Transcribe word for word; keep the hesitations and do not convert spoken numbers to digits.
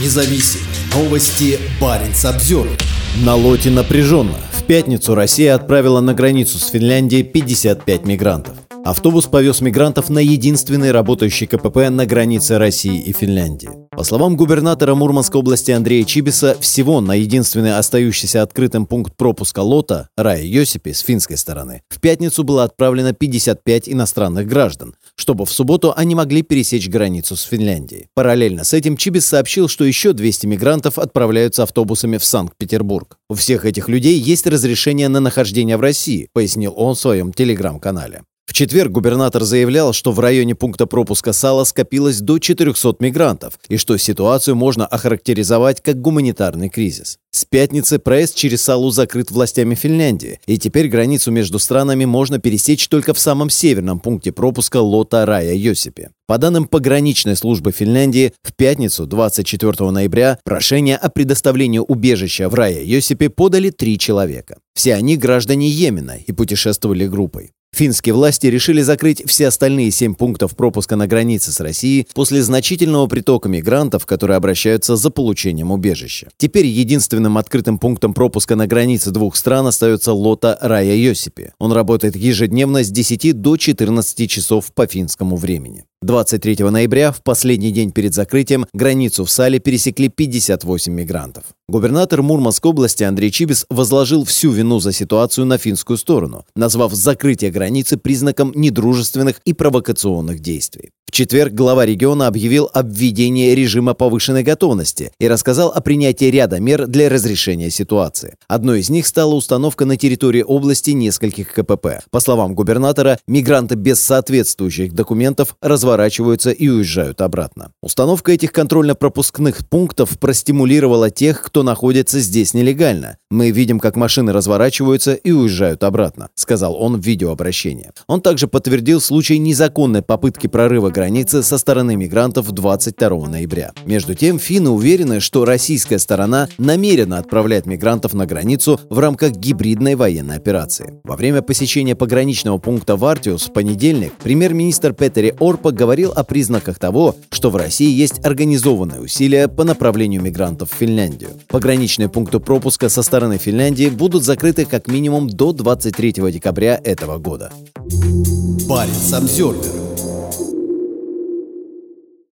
независимые новости Barents Observer. На Лотте напряженно. В пятницу Россия отправила на границу с Финляндией пятьдесят пять мигрантов. Автобус повез мигрантов на единственный работающий ка пэ пэ на границе России и Финляндии. По словам губернатора Мурманской области Андрея Чибиса, всего на единственный остающийся открытым пункт пропуска Лотта, Рая-Йосипе, с финской стороны, в пятницу было отправлено пятьдесят пять иностранных граждан, чтобы в субботу они могли пересечь границу с Финляндией. Параллельно с этим Чибис сообщил, что еще двести мигрантов отправляются автобусами в Санкт-Петербург. У всех этих людей есть разрешение на нахождение в России, пояснил он в своем телеграм-канале. В четверг губернатор заявлял, что в районе пункта пропуска Сала скопилось до четырехсот мигрантов и что ситуацию можно охарактеризовать как гуманитарный кризис. С пятницы проезд через Салу закрыт властями Финляндии, и теперь границу между странами можно пересечь только в самом северном пункте пропуска Лотта-Райя-Йоосепи. По данным пограничной службы Финляндии, в пятницу, двадцать четвёртого ноября, прошение о предоставлении убежища в Райя-Йоосепи подали три человека. Все они граждане Йемена и путешествовали группой. Финские власти решили закрыть все остальные семь пунктов пропуска на границе с Россией после значительного притока мигрантов, которые обращаются за получением убежища. Теперь единственным открытым пунктом пропуска на границе двух стран остается Лотта-Райя-Йоосепи. Он работает ежедневно с десяти до четырнадцати часов по финскому времени. двадцать третьего ноября, в последний день перед закрытием, границу в Сале пересекли пятьдесят восемь мигрантов. Губернатор Мурманской области Андрей Чибис возложил всю вину за ситуацию на финскую сторону, назвав закрытие границы признаком недружественных и провокационных действий. В четверг глава региона объявил о введении режима повышенной готовности и рассказал о принятии ряда мер для разрешения ситуации. Одной из них стала установка на территории области нескольких ка пэ пэ. По словам губернатора, мигранты без соответствующих документов разворачиваются и уезжают обратно. Установка этих контрольно-пропускных пунктов простимулировала тех, кто находится здесь нелегально. «Мы видим, как машины разворачиваются и уезжают обратно», — сказал он в видеообращении. Он также подтвердил случай незаконной попытки прорыва границы со стороны мигрантов двадцать второго ноября. Между тем, финны уверены, что российская сторона намеренно отправляет мигрантов на границу в рамках гибридной военной операции. Во время посещения пограничного пункта Вартиус в понедельник премьер-министр Петтери Орпо говорил о признаках того, что в России есть организованные усилия по направлению мигрантов в Финляндию. Пограничные пункты пропуска со стороны Финляндии будут закрыты как минимум до двадцать третьего декабря этого года. Barents Observer.